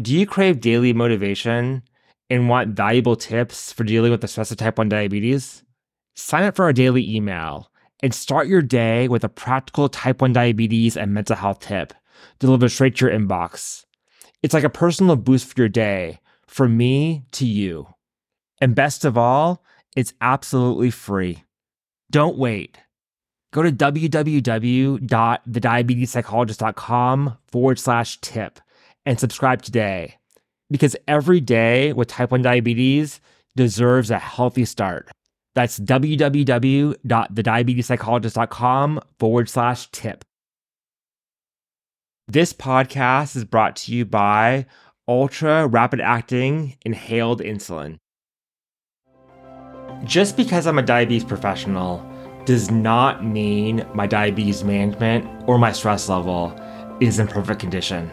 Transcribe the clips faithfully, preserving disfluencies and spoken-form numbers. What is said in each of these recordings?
Do you crave daily motivation and want valuable tips for dealing with the stress of type one diabetes? Sign up for our daily email and start your day with a practical type one diabetes and mental health tip delivered straight to your inbox. It's like a personal boost for your day, from me to you. And best of all, it's absolutely free. Don't wait. Go to www.the diabetes psychologist dot com forward slash tip and subscribe today, because every day with type one diabetes deserves a healthy start. That's www.the diabetes psychologist dot com forward slash tip. This podcast is brought to you by Ultra Rapid Acting Inhaled Insulin. Just because I'm a diabetes professional does not mean my diabetes management or my stress level is in perfect condition.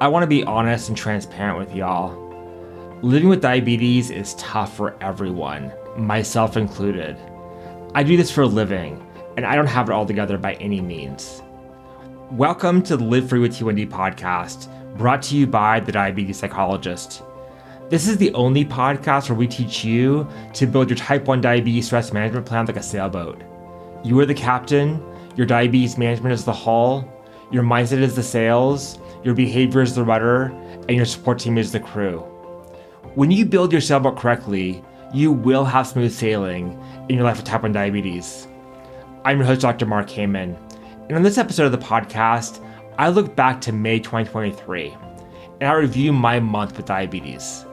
I want to be honest and transparent with y'all. Living with diabetes is tough for everyone, myself included. I do this for a living, and I don't have it all together by any means. Welcome to the Live Free with T one D podcast, brought to you by The Diabetes Psychologist. This is the only podcast where we teach you to build your type one diabetes stress management plan like a sailboat. You are the captain, your diabetes management is the hull, your mindset is the sails, your behavior is the rudder, and your support team is the crew. When you build your sailboat correctly, you will have smooth sailing in your life with type one diabetes. I'm your host, Doctor Mark Heyman, and on this episode of the podcast, I look back to May twenty twenty-three, and I review my month with diabetes.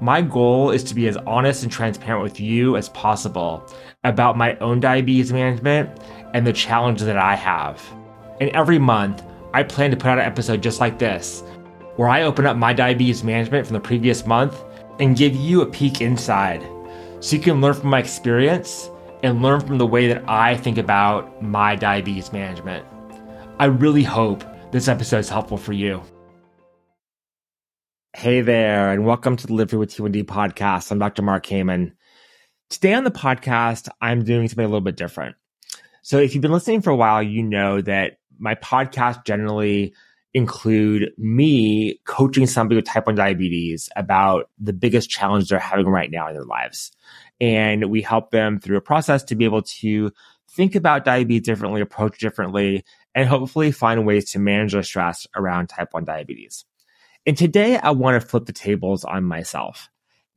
My goal is to be as honest and transparent with you as possible about my own diabetes management and the challenges that I have. And every month, I plan to put out an episode just like this, where I open up my diabetes management from the previous month and give you a peek inside, so you can learn from my experience and learn from the way that I think about my diabetes management. I really hope this episode is helpful for you. Hey there, and welcome to the Live Free with T one D podcast. I'm Doctor Mark Heyman. Today on the podcast, I'm doing something a little bit different. So if you've been listening for a while, you know that my podcasts generally include me coaching somebody with type one diabetes about the biggest challenge they're having right now in their lives. And we help them through a process to be able to think about diabetes differently, approach differently, and hopefully find ways to manage their stress around type one diabetes. And today, I want to flip the tables on myself.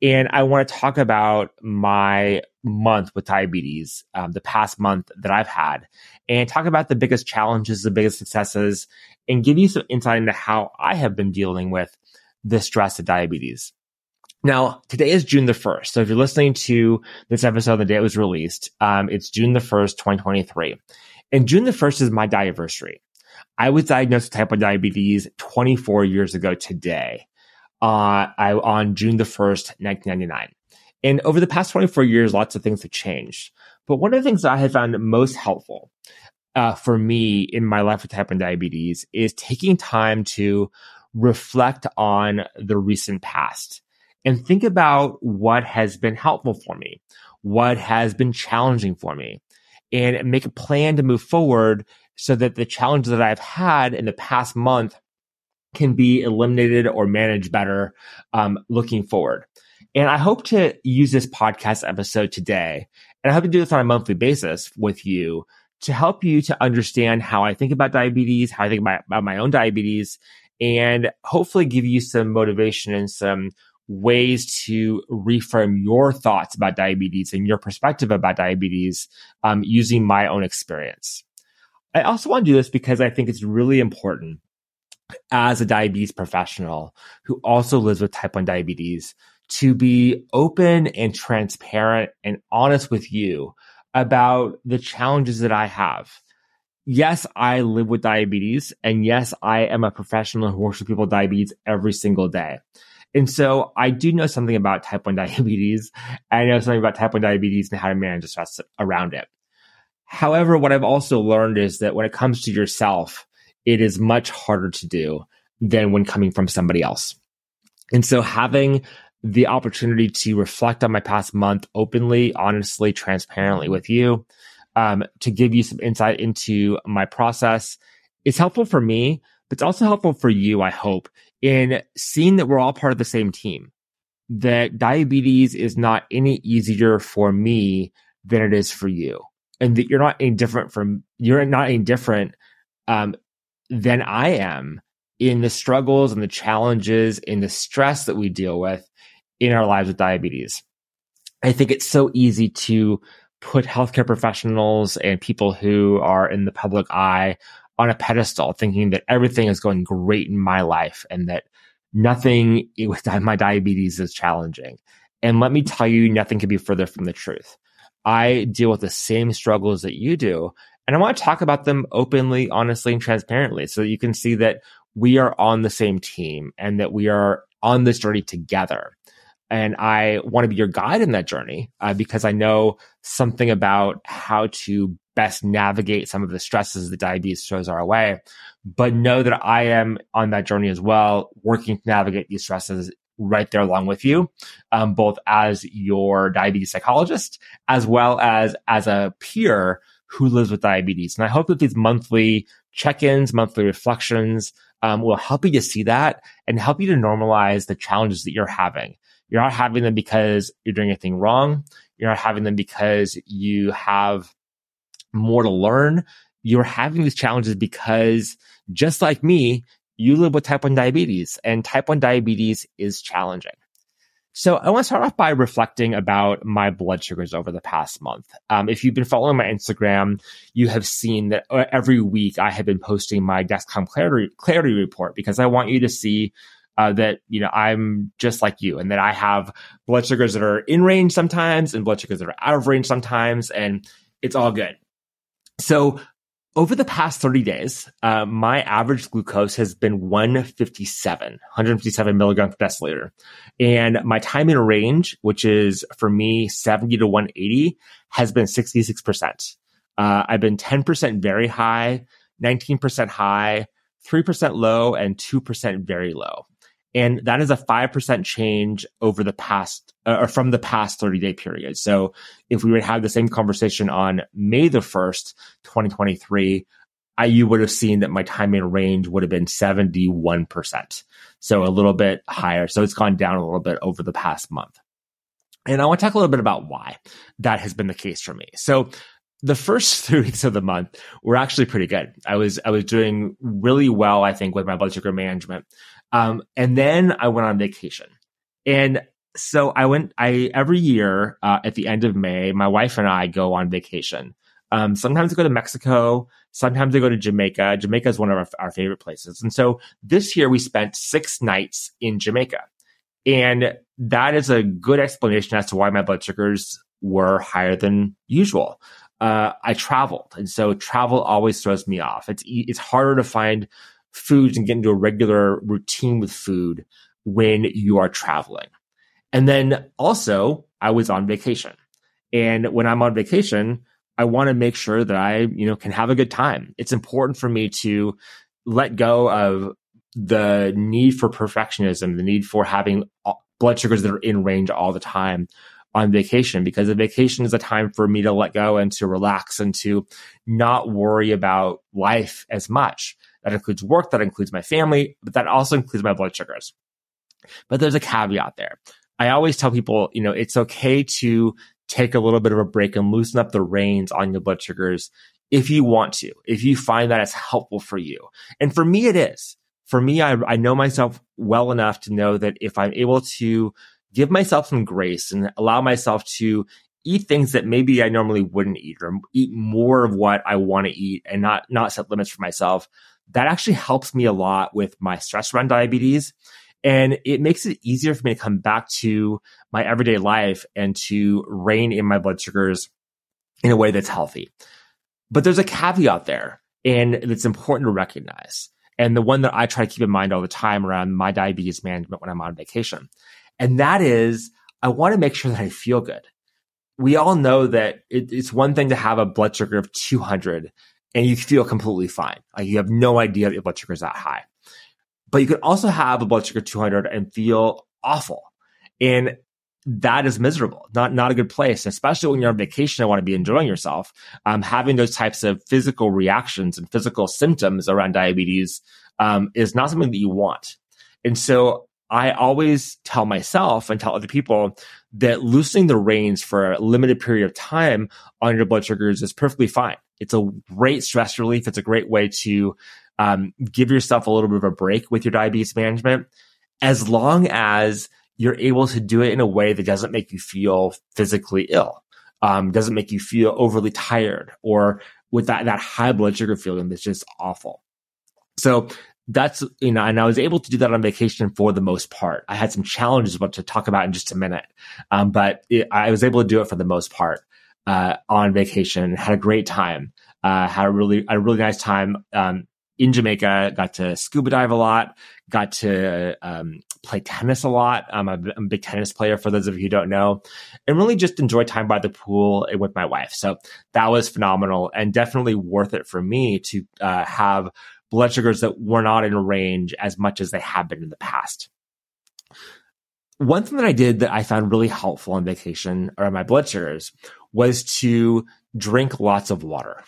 And I want to talk about my month with diabetes, um, the past month that I've had, and talk about the biggest challenges, the biggest successes, and give you some insight into how I have been dealing with the stress of diabetes. Now, today is June the first. So if you're listening to this episode, the day it was released, um, it's June the first, twenty twenty-three. And June the first is my diaversary. I was diagnosed with type one diabetes twenty-four years ago today, uh, I, on June the first, nineteen ninety-nine. And over the past twenty-four years, lots of things have changed. But one of the things that I have found most helpful uh, for me in my life with type one diabetes is taking time to reflect on the recent past and think about what has been helpful for me, what has been challenging for me, and make a plan to move forward so that the challenges that I've had in the past month can be eliminated or managed better um, looking forward. And I hope to use this podcast episode today, and I hope to do this on a monthly basis with you to help you to understand how I think about diabetes, how I think about, about my own diabetes, and hopefully give you some motivation and some ways to reframe your thoughts about diabetes and your perspective about diabetes um, using my own experience. I also want to do this because I think it's really important as a diabetes professional who also lives with type one diabetes to be open and transparent and honest with you about the challenges that I have. Yes, I live with diabetes, and yes, I am a professional who works with people with diabetes every single day. And so I do know something about type one diabetes. I know something about type one diabetes and how to manage the stress around it. However, what I've also learned is that when it comes to yourself, it is much harder to do than when coming from somebody else. And so having the opportunity to reflect on my past month openly, honestly, transparently with you, um, to give you some insight into my process is helpful for me, but it's also helpful for you, I hope, in seeing that we're all part of the same team, that diabetes is not any easier for me than it is for you, and that you're not any different from you're not any different um, than I am in the struggles and the challenges and the stress that we deal with in our lives with diabetes. I think it's so easy to put healthcare professionals and people who are in the public eye on a pedestal, thinking that everything is going great in my life and that nothing with my diabetes is challenging. And let me tell you, nothing could be further from the truth. I deal with the same struggles that you do, and I want to talk about them openly, honestly, and transparently so that you can see that we are on the same team and that we are on this journey together. And I want to be your guide in that journey uh, because I know something about how to best navigate some of the stresses that diabetes throws our way, but know that I am on that journey as well, working to navigate these stresses right there along with you, um, both as your diabetes psychologist, as well as as a peer who lives with diabetes. And I hope that these monthly check-ins, monthly reflections um, will help you to see that and help you to normalize the challenges that you're having. You're not having them because you're doing anything wrong. You're not having them because you have more to learn. You're having these challenges because, just like me, you live with type one diabetes, and type one diabetes is challenging. So I want to start off by reflecting about my blood sugars over the past month. Um, if you've been following my Instagram, you have seen that every week I have been posting my Dexcom Clarity, Clarity report because I want you to see Uh, that, you know, I'm just like you and that I have blood sugars that are in range sometimes and blood sugars that are out of range sometimes, and it's all good. So over the past thirty days, uh, my average glucose has been one fifty-seven, one fifty-seven milligrams per deciliter. And my time in range, which is for me seventy to one eighty, has been sixty-six percent. Uh, I've been ten percent very high, nineteen percent high, three percent low, and two percent very low. And that is a five percent change over the past uh, or from the past thirty day period. So if we would have the same conversation on May the first, twenty twenty-three, I, you would have seen that my time in range would have been seventy-one percent. So a little bit higher. So it's gone down a little bit over the past month. And I want to talk a little bit about why that has been the case for me. So the first three weeks of the month were actually pretty good. I was, I was doing really well, I think, with my blood sugar management. Um, and then I went on vacation. And so I went, I, every year, uh, at the end of May, my wife and I go on vacation. Um, sometimes I go to Mexico. Sometimes I go to Jamaica. Jamaica is one of our, our favorite places. And so this year we spent six nights in Jamaica. And that is a good explanation as to why my blood sugars were higher than usual. Uh, I traveled. And so travel always throws me off. It's, it's harder to find food and get into a regular routine with food when you are traveling. And then also I was on vacation, and when I'm on vacation, I want to make sure that I, you know, can have a good time. It's important for me to let go of the need for perfectionism, the need for having blood sugars that are in range all the time on vacation, because a vacation is a time for me to let go and to relax and to not worry about life as much. That includes work, that includes my family, but that also includes my blood sugars. But there's a caveat there. I always tell people, you know, it's okay to take a little bit of a break and loosen up the reins on your blood sugars if you want to, if you find that it's helpful for you. And for me, it is. For me, I, I know myself well enough to know that if I'm able to give myself some grace and allow myself to eat things that maybe I normally wouldn't eat, or eat more of what I want to eat and not, not set limits for myself, that actually helps me a lot with my stress around diabetes. And it makes it easier for me to come back to my everyday life and to rein in my blood sugars in a way that's healthy. But there's a caveat there, and it's important to recognize. And the one that I try to keep in mind all the time around my diabetes management when I'm on vacation. And that is, I want to make sure that I feel good. We all know that it, it's one thing to have a blood sugar of two hundred and you feel completely fine. Like, you have no idea that your blood sugar is that high. But you can also have a blood sugar two hundred and feel awful. And that is miserable, not, not a good place, especially when you're on vacation and want to be enjoying yourself. Um, having those types of physical reactions and physical symptoms around diabetes um, is not something that you want. And so I always tell myself and tell other people that loosening the reins for a limited period of time on your blood sugars is perfectly fine. It's a great stress relief. It's a great way to um, give yourself a little bit of a break with your diabetes management, as long as you're able to do it in a way that doesn't make you feel physically ill, um, doesn't make you feel overly tired, or with that, that high blood sugar feeling that's just awful. So that's, you know, and I was able to do that on vacation for the most part. I had some challenges about to talk about in just a minute, um, but it, I was able to do it for the most part uh, on vacation. Had a great time. Uh, had a really a really nice time um, in Jamaica. Got to scuba dive a lot. Got to um, play tennis a lot. I'm a, I'm a big tennis player, for those of you who don't know, and really just enjoy time by the pool with my wife. So that was phenomenal and definitely worth it for me to uh, have blood sugars that were not in range as much as they have been in the past. One thing that I did that I found really helpful on vacation around my blood sugars was to drink lots of water.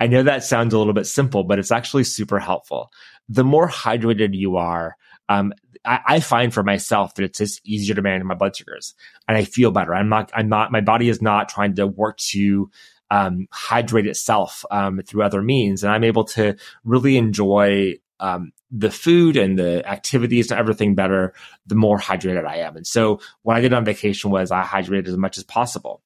I know that sounds a little bit simple, but it's actually super helpful. The more hydrated you are, um, I, I find for myself that it's just easier to manage my blood sugars, and I feel better. I'm not, I'm not, my body is not trying to work to Um, hydrate itself um, through other means. And I'm able to really enjoy um, the food and the activities and everything better the more hydrated I am. And so what I did on vacation was I hydrated as much as possible.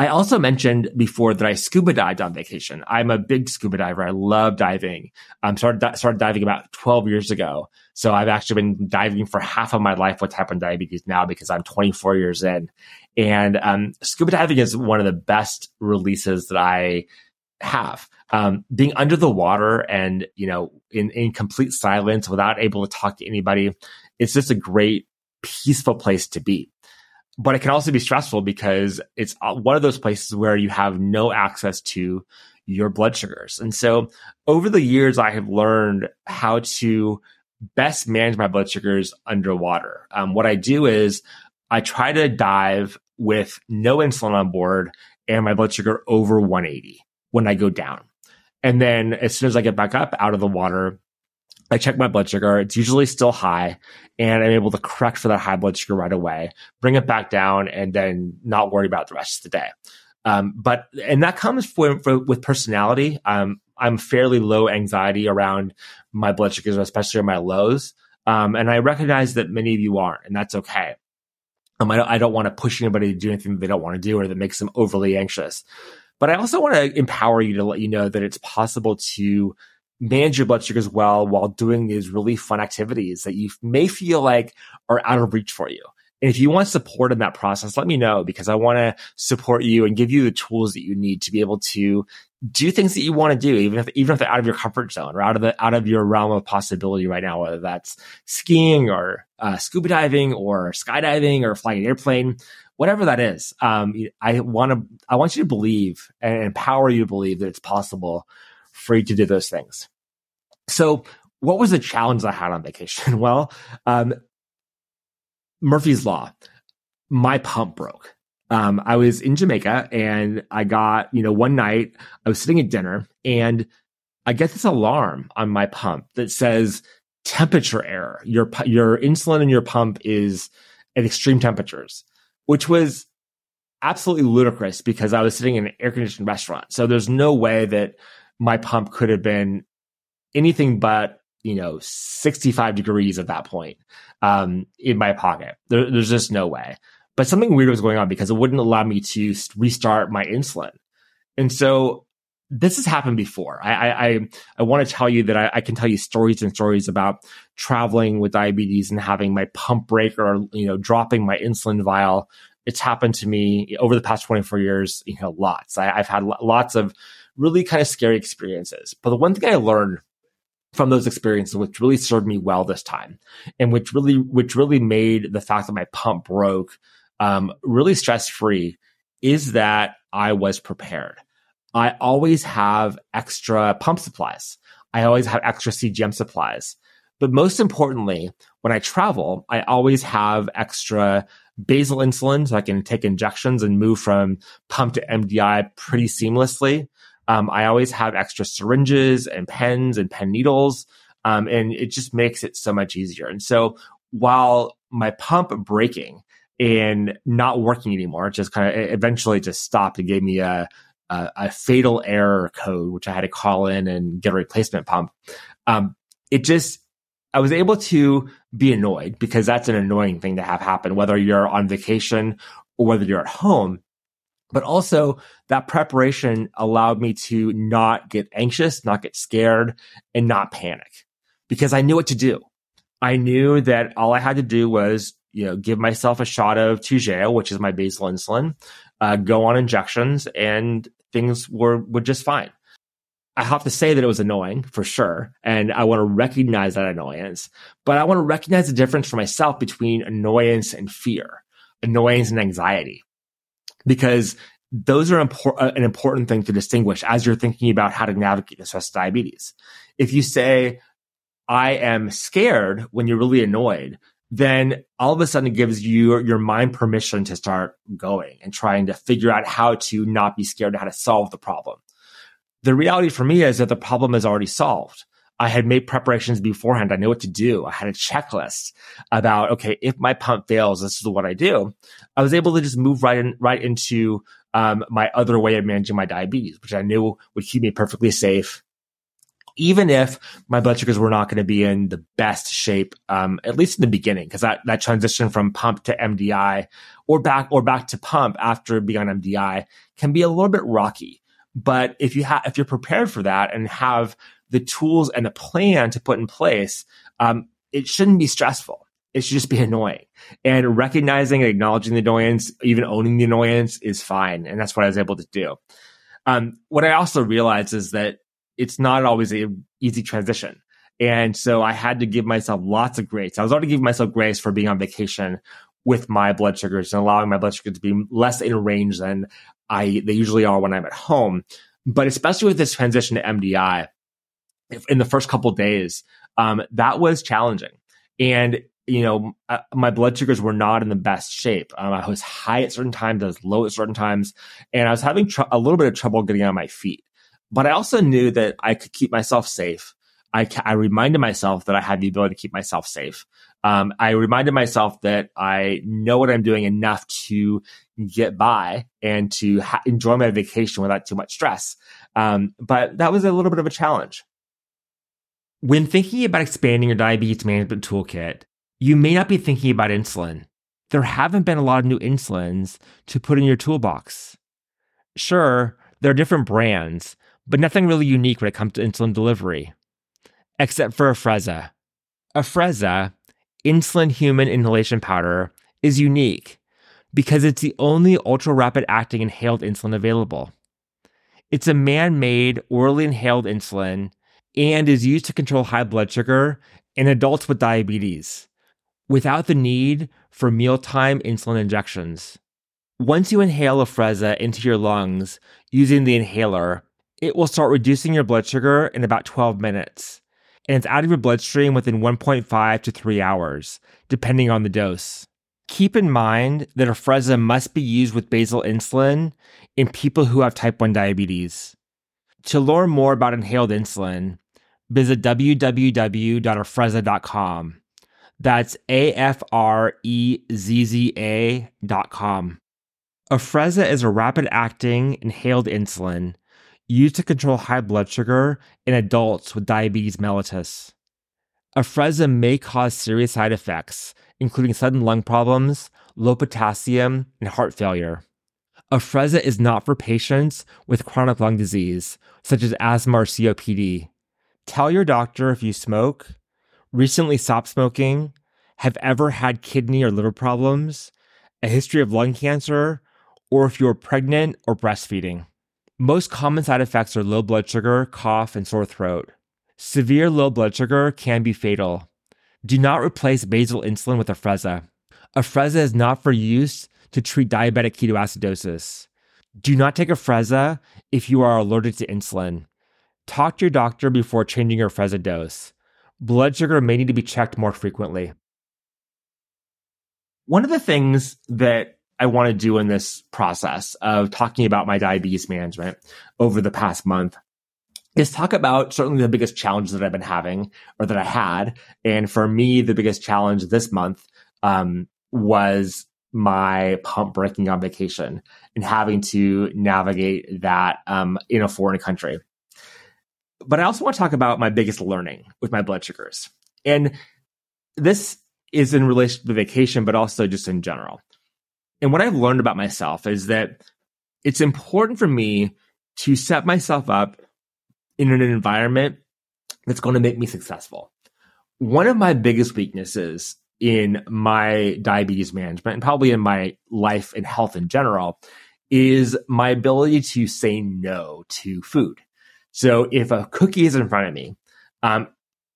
I also mentioned before that I scuba dived on vacation. I'm a big scuba diver. I love diving. I um, started, di- started diving about twelve years ago. So I've actually been diving for half of my life with type one diabetes now, because I'm twenty-four years in. And um, scuba diving is one of the best releases that I have. Um, being under the water and, you know, in, in complete silence without able to talk to anybody, it's just a great, peaceful place to be. But it can also be stressful because it's one of those places where you have no access to your blood sugars. And so over the years, I have learned how to best manage my blood sugars underwater. Um, what I do is I try to dive with no insulin on board and my blood sugar over one eighty when I go down. And then as soon as I get back up out of the water, I check my blood sugar. It's usually still high, and I'm able to correct for that high blood sugar right away, bring it back down, and then not worry about the rest of the day. Um, but, and that comes for, for, with personality. Um, I'm fairly low anxiety around my blood sugars, especially on my lows. Um, and I recognize that many of you aren't, and that's okay. Um, I don't, I don't want to push anybody to do anything that they don't want to do or that makes them overly anxious. But I also want to empower you to let you know that it's possible to manage your blood sugars well while doing these really fun activities that you may feel like are out of reach for you. And if you want support in that process, let me know, because I want to support you and give you the tools that you need to be able to do things that you want to do, even if even if they're out of your comfort zone or out of the out of your realm of possibility right now, whether that's skiing or uh, scuba diving or skydiving or flying an airplane, whatever that is. Um, I want to I want you to believe and empower you to believe that it's possible for you to do those things. So what was the challenge I had on vacation? Well, um, Murphy's Law. My pump broke. Um, I was in Jamaica, and I got, you know, one night I was sitting at dinner and I get this alarm on my pump that says temperature error. Your, your insulin in your pump is at extreme temperatures, which was absolutely ludicrous because I was sitting in an air conditioned restaurant. So there's no way that my pump could have been anything but, you know, sixty-five degrees at that point um, in my pocket. There, there's just no way. But something weird was going on because it wouldn't allow me to restart my insulin. And so this has happened before. I I, I want to tell you that I, I can tell you stories and stories about traveling with diabetes and having my pump break or, you know, dropping my insulin vial. It's happened to me over the past twenty-four years, you know, lots. I, I've had lots of really kind of scary experiences. But the one thing I learned from those experiences, which really served me well this time, and which really, which really made the fact that my pump broke um, really stress-free, is that I was prepared. I always have extra pump supplies. I always have extra C G M supplies. But most importantly, when I travel, I always have extra basal insulin, so I can take injections and move from pump to M D I pretty seamlessly. Um, I always have extra syringes and pens and pen needles. Um, and it just makes it so much easier. And so while my pump breaking and not working anymore, it just kind of eventually just stopped and gave me a, a, a fatal error code, which I had to call in and get a replacement pump. Um, it just, I was able to be annoyed because that's an annoying thing to have happen, whether you're on vacation or whether you're at home. But also that preparation allowed me to not get anxious, not get scared, and not panic because I knew what to do. I knew that all I had to do was, you know, give myself a shot of Tujeo, which is my basal insulin, uh, go on injections, and things were, were just fine. I have to say that it was annoying for sure. And I want to recognize that annoyance, but I want to recognize the difference for myself between annoyance and fear, annoyance and anxiety, because those are impor- an important thing to distinguish as you're thinking about how to navigate the stress of diabetes. If you say, I am scared when you're really annoyed, then all of a sudden it gives you your mind permission to start going and trying to figure out how to not be scared and how to solve the problem. The reality for me is that the problem is already solved. I had made preparations beforehand. I knew what to do. I had a checklist about, okay, if my pump fails, this is what I do. I was able to just move right in, right into um, my other way of managing my diabetes, which I knew would keep me perfectly safe, even if my blood sugars were not going to be in the best shape, um, at least in the beginning, because that, that transition from pump to M D I or back or back to pump after being on M D I can be a little bit rocky. But if you have, if you're prepared for that and have the tools and a plan to put in place, um, it shouldn't be stressful. It should just be annoying. And recognizing and acknowledging the annoyance, even owning the annoyance, is fine. And that's what I was able to do. Um, what I also realized is that it's not always an easy transition. And so I had to give myself lots of grace. I was already giving myself grace for being on vacation with my blood sugars and allowing my blood sugars to be less in range than I they usually are when I'm at home. But especially with this transition to M D I, if in the first couple of days, um, that was challenging. And, you know, uh, my blood sugars were not in the best shape. Um, I was high at certain times, I was low at certain times, and I was having tr- a little bit of trouble getting on my feet. But I also knew that I could keep myself safe. I, ca- I reminded myself that I had the ability to keep myself safe. Um, I reminded myself that I know what I'm doing enough to get by and to ha- enjoy my vacation without too much stress. Um, but that was a little bit of a challenge. When thinking about expanding your diabetes management toolkit, you may not be thinking about insulin. There haven't been a lot of new insulins to put in your toolbox. Sure, there are different brands, but nothing really unique when it comes to insulin delivery, except for Afrezza. Afrezza, insulin human inhalation powder, is unique because it's the only ultra-rapid acting inhaled insulin available. It's a man-made orally inhaled insulin and is used to control high blood sugar in adults with diabetes without the need for mealtime insulin injections. Once you inhale Afrezza into your lungs using the inhaler, it will start reducing your blood sugar in about twelve minutes. And it's out of your bloodstream within one point five to three hours, depending on the dose. Keep in mind that Afrezza must be used with basal insulin in people who have type one diabetes. To learn more about inhaled insulin, visit w w w dot afrezza dot com. That's A F R E Z Z A dot com. Afrezza is a rapid-acting inhaled insulin used to control high blood sugar in adults with diabetes mellitus. Afrezza may cause serious side effects, including sudden lung problems, low potassium, and heart failure. Afrezza is not for patients with chronic lung disease, such as asthma or C O P D. Tell your doctor if you smoke, recently stopped smoking, have ever had kidney or liver problems, a history of lung cancer, or if you are pregnant or breastfeeding. Most common side effects are low blood sugar, cough, and sore throat. Severe low blood sugar can be fatal. Do not replace basal insulin with Afrezza. Afrezza is not for use to treat diabetic ketoacidosis. Do not take Afrezza if you are allergic to insulin. Talk to your doctor before changing your Afrezza dose. Blood sugar may need to be checked more frequently. One of the things that I want to do in this process of talking about my diabetes management over the past month is talk about certainly the biggest challenges that I've been having or that I had. And for me, the biggest challenge this month um, was my pump breaking on vacation and having to navigate that um, in a foreign country. But I also want to talk about my biggest learning with my blood sugars. And this is in relation to the vacation, but also just in general. And what I've learned about myself is that it's important for me to set myself up in an environment that's going to make me successful. One of my biggest weaknesses in my diabetes management, and probably in my life and health in general, is my ability to say no to food. So if a cookie is in front of me, um,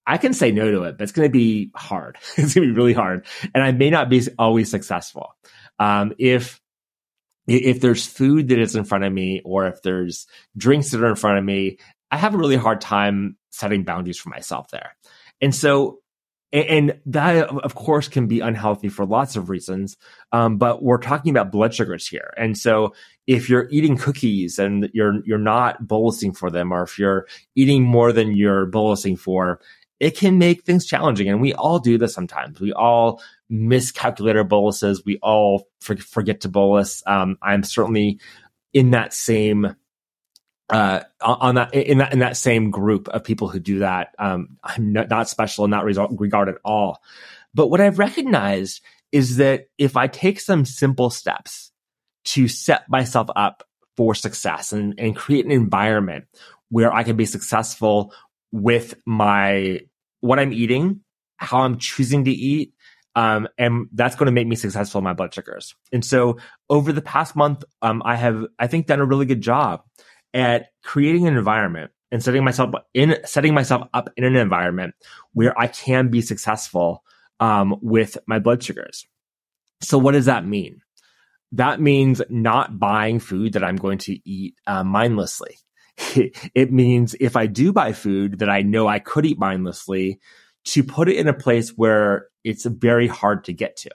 I can say no to it, but it's going to be hard. It's going to be really hard. And I may not be always successful. Um, if, if there's food that is in front of me, or if there's drinks that are in front of me, I have a really hard time setting boundaries for myself there. And so, and that, of course, can be unhealthy for lots of reasons, um, but we're talking about blood sugars here. And so if you're eating cookies and you're you're not bolusing for them, or if you're eating more than you're bolusing for, it can make things challenging. And we all do this sometimes. We all miscalculate our boluses. We all for- forget to bolus. Um, I'm certainly in that same Uh, on that in that in that same group of people who do that. um, I'm not, not special and not result, regard at all. But what I've recognized is that if I take some simple steps to set myself up for success and, and create an environment where I can be successful with my what I'm eating, how I'm choosing to eat, um, and that's going to make me successful in my blood sugars. And so over the past month, um, I have I think done a really good job at creating an environment and setting myself in setting myself up in an environment where I can be successful um, with my blood sugars. So what does that mean? That means not buying food that I'm going to eat uh, mindlessly. It means if I do buy food that I know I could eat mindlessly, to put it in a place where it's very hard to get to.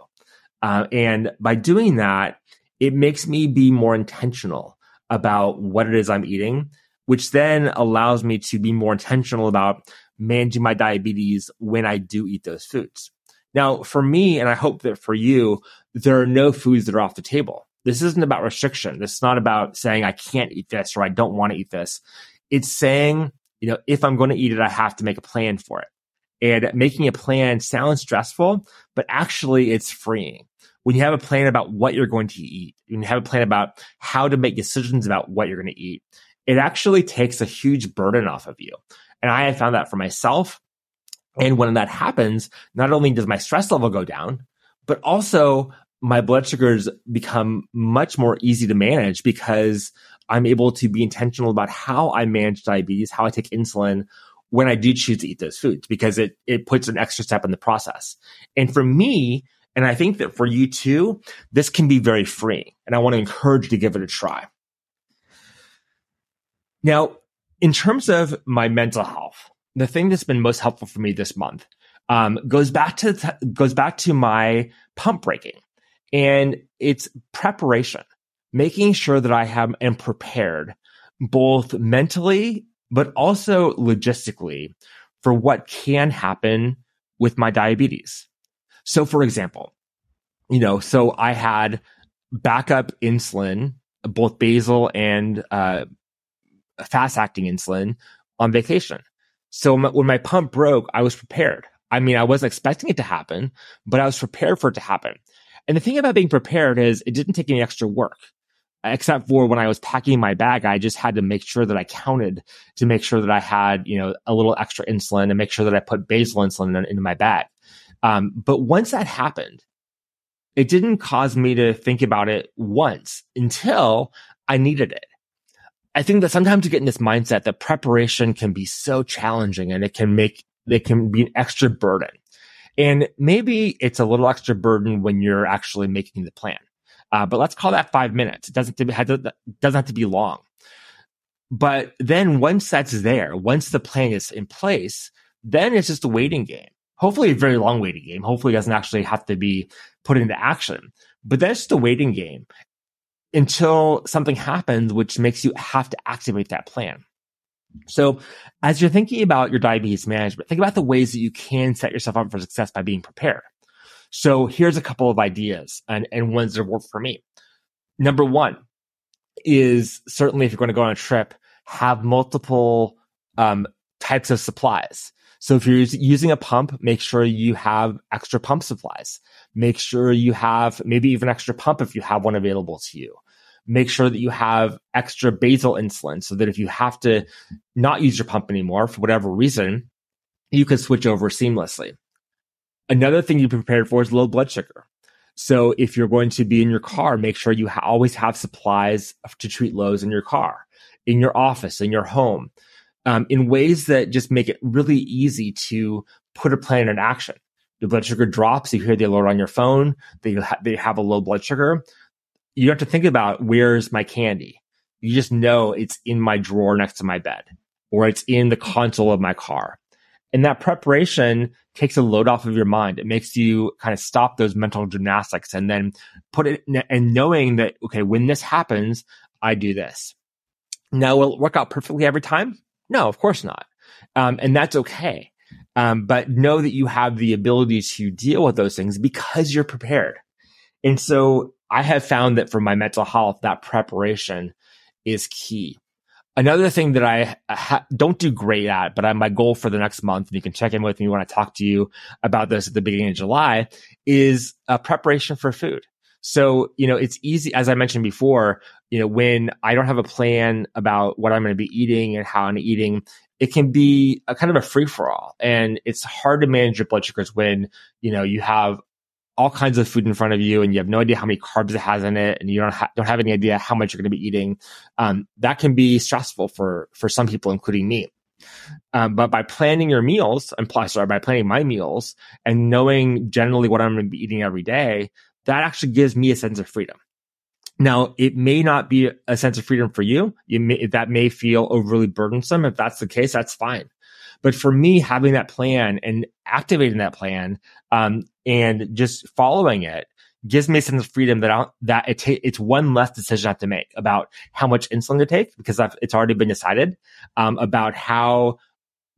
Uh, and by doing that, it makes me be more intentional about what it is I'm eating, which then allows me to be more intentional about managing my diabetes when I do eat those foods. Now, for me, and I hope that for you, there are no foods that are off the table. This isn't about restriction. This is not about saying I can't eat this or I don't want to eat this. It's saying, you know, if I'm going to eat it, I have to make a plan for it. And making a plan sounds stressful, but actually it's freeing. When you have a plan about what you're going to eat, when you have a plan about how to make decisions about what you're going to eat, it actually takes a huge burden off of you. And I have found that for myself. And when that happens, not only does my stress level go down, but also my blood sugars become much more easy to manage because I'm able to be intentional about how I manage diabetes, how I take insulin when I do choose to eat those foods, because it it puts an extra step in the process. And for me, and I think that for you too, this can be very freeing. And I want to encourage you to give it a try. Now, in terms of my mental health, the thing that's been most helpful for me this month um, goes back to th- goes back to my pump breaking, and it's preparation, making sure that I have am prepared both mentally but also logistically for what can happen with my diabetes. So for example, you know, so I had backup insulin, both basal and uh, fast-acting insulin on vacation. So my, when my pump broke, I was prepared. I mean, I wasn't expecting it to happen, but I was prepared for it to happen. And the thing about being prepared is it didn't take any extra work, except for when I was packing my bag, I just had to make sure that I counted to make sure that I had, you know, a little extra insulin and make sure that I put basal insulin in, into my bag. Um, but once that happened, it didn't cause me to think about it once until I needed it. I think that sometimes you get in this mindset that preparation can be so challenging and it can make, it can be an extra burden. And maybe it's a little extra burden when you're actually making the plan. Uh, but let's call that five minutes. It doesn't, it doesn't have to be long. But then once that's there, once the plan is in place, then it's just a waiting game. Hopefully a very long waiting game. Hopefully it doesn't actually have to be put into action. But that's just a waiting game until something happens, which makes you have to activate that plan. So as you're thinking about your diabetes management, think about the ways that you can set yourself up for success by being prepared. So here's a couple of ideas and, and ones that work for me. Number one is certainly if you're going to go on a trip, have multiple um, types of supplies. So if you're using a pump, make sure you have extra pump supplies. Make sure you have maybe even extra pump if you have one available to you. Make sure that you have extra basal insulin so that if you have to not use your pump anymore for whatever reason, you can switch over seamlessly. Another thing you be prepared for is low blood sugar. So if you're going to be in your car, make sure you ha- always have supplies to treat lows in your car, in your office, in your home, um, in ways that just make it really easy to put a plan in action. Your blood sugar drops, you hear the alert on your phone, that you ha- they have a low blood sugar. You don't have to think about where's my candy. You just know it's in my drawer next to my bed or it's in the console of my car. And that preparation takes a load off of your mind. It makes you kind of stop those mental gymnastics and then put it in, and knowing that, okay, when this happens, I do this. Now, will it work out perfectly every time? No, of course not. Um, and that's okay. Um, but know that you have the ability to deal with those things because you're prepared. And so I have found that for my mental health, that preparation is key. Another thing that I ha- don't do great at, but I, my goal for the next month, and you can check in with me when I talk to you about this at the beginning of July, is uh, preparation for food. So, you know, it's easy, as I mentioned before, you know, when I don't have a plan about what I'm going to be eating and how I'm eating, it can be a kind of a free-for-all. And it's hard to manage your blood sugars when, you know, you have all kinds of food in front of you and you have no idea how many carbs it has in it and you don't ha- don't have any idea how much you're going to be eating. Um, that can be stressful for, for some people, including me. Um, but by planning your meals and plus, sorry, by planning my meals and knowing generally what I'm going to be eating every day, that actually gives me a sense of freedom. Now, it may not be a sense of freedom for you. You may, that may feel overly burdensome. If that's the case, that's fine. But for me, having that plan and activating that plan um, and just following it gives me a sense of freedom that I'll, that it ta- it's one less decision I have to make about how much insulin to take because I've, it's already been decided, um, about how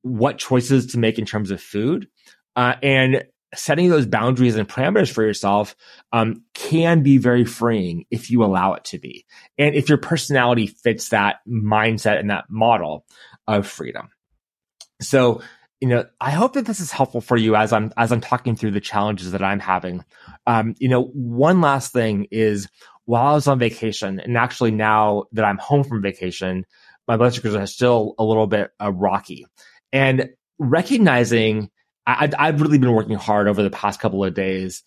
what choices to make in terms of food. Uh, and setting those boundaries and parameters for yourself um, can be very freeing if you allow it to be. And if your personality fits that mindset and that model of freedom. So, you know, I hope that this is helpful for you as I'm, as I'm talking through the challenges that I'm having. Um, you know, one last thing is while I was on vacation, and actually now that I'm home from vacation, my blood sugars are still a little bit uh, rocky. And recognizing, I, I've really been working hard over the past couple of days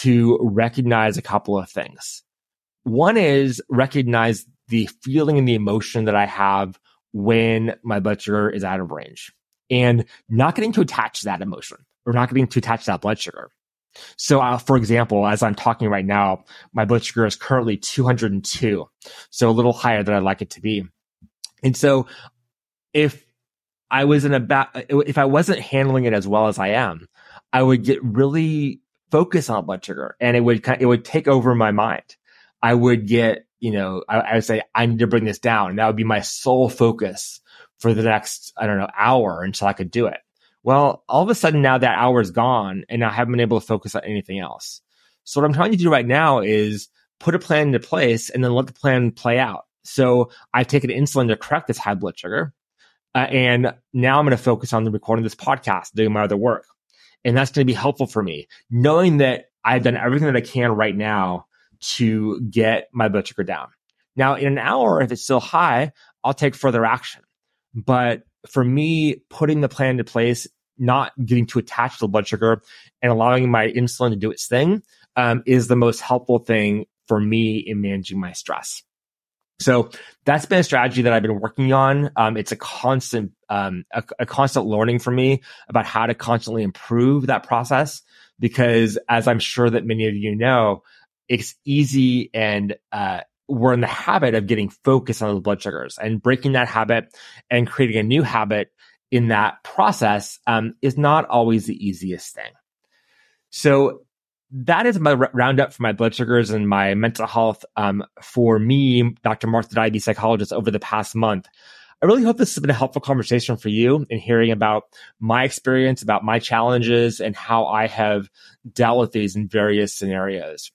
to recognize a couple of things. One is recognize the feeling and the emotion that I have when my blood sugar is out of range. And not getting to attach that emotion or not getting to attach that blood sugar. So, uh, for example, as I'm talking right now, my blood sugar is currently two hundred two. So a little higher than I'd like it to be. And so if I was in a ba- if I wasn't handling it as well as I am, I would get really focused on blood sugar and it would, it would take over my mind. I would get, you know, I, I would say, I need to bring this down. And that would be my sole focus for the next, I don't know, hour until I could do it. Well, all of a sudden now that hour is gone and I haven't been able to focus on anything else. So what I'm trying to do right now is put a plan into place and then let the plan play out. So I've taken insulin to correct this high blood sugar. Uh, and now I'm going to focus on the recording of this podcast, doing my other work. And that's going to be helpful for me, knowing that I've done everything that I can right now to get my blood sugar down. Now, in an hour, if it's still high, I'll take further action. But for me, putting the plan into place, not getting too attached to the blood sugar and allowing my insulin to do its thing um, is the most helpful thing for me in managing my stress. So that's been a strategy that I've been working on. Um, it's a constant, um, a, a constant learning for me about how to constantly improve that process, because as I'm sure that many of you know, it's easy and, uh, we're in the habit of getting focused on the blood sugars, and breaking that habit and creating a new habit in that process um, is not always the easiest thing. So that is my roundup for my blood sugars and my mental health um, for me, Doctor Mark, the diabetes psychologist, over the past month. I really hope this has been a helpful conversation for you in hearing about my experience, about my challenges, and how I have dealt with these in various scenarios.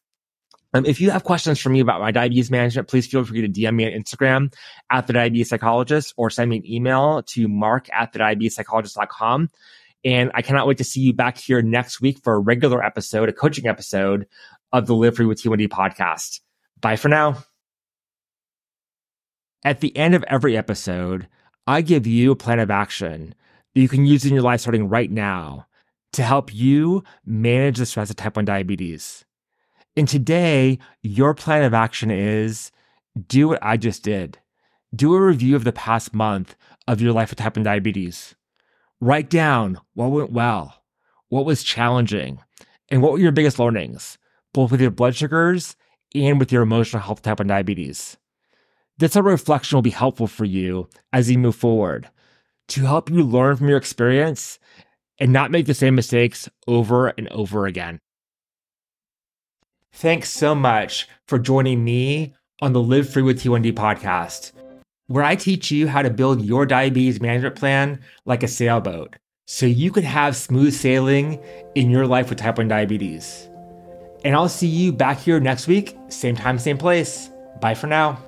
Um, if you have questions for me about my diabetes management, please feel free to D M me on Instagram at the diabetes psychologist, or send me an email to mark at the diabetes psychologist dot com. And I cannot wait to see you back here next week for a regular episode, a coaching episode of the Live Free with T one D podcast. Bye for now. At the end of every episode, I give you a plan of action that you can use in your life starting right now to help you manage the stress of type one diabetes. And today, your plan of action is do what I just did. Do a review of the past month of your life with type one diabetes. Write down what went well, what was challenging, and what were your biggest learnings, both with your blood sugars and with your emotional health with type one diabetes. This reflection will be helpful for you as you move forward to help you learn from your experience and not make the same mistakes over and over again. Thanks so much for joining me on the Live Free with T one D podcast, where I teach you how to build your diabetes management plan like a sailboat so you can have smooth sailing in your life with type one diabetes. And I'll see you back here next week, same time, same place. Bye for now.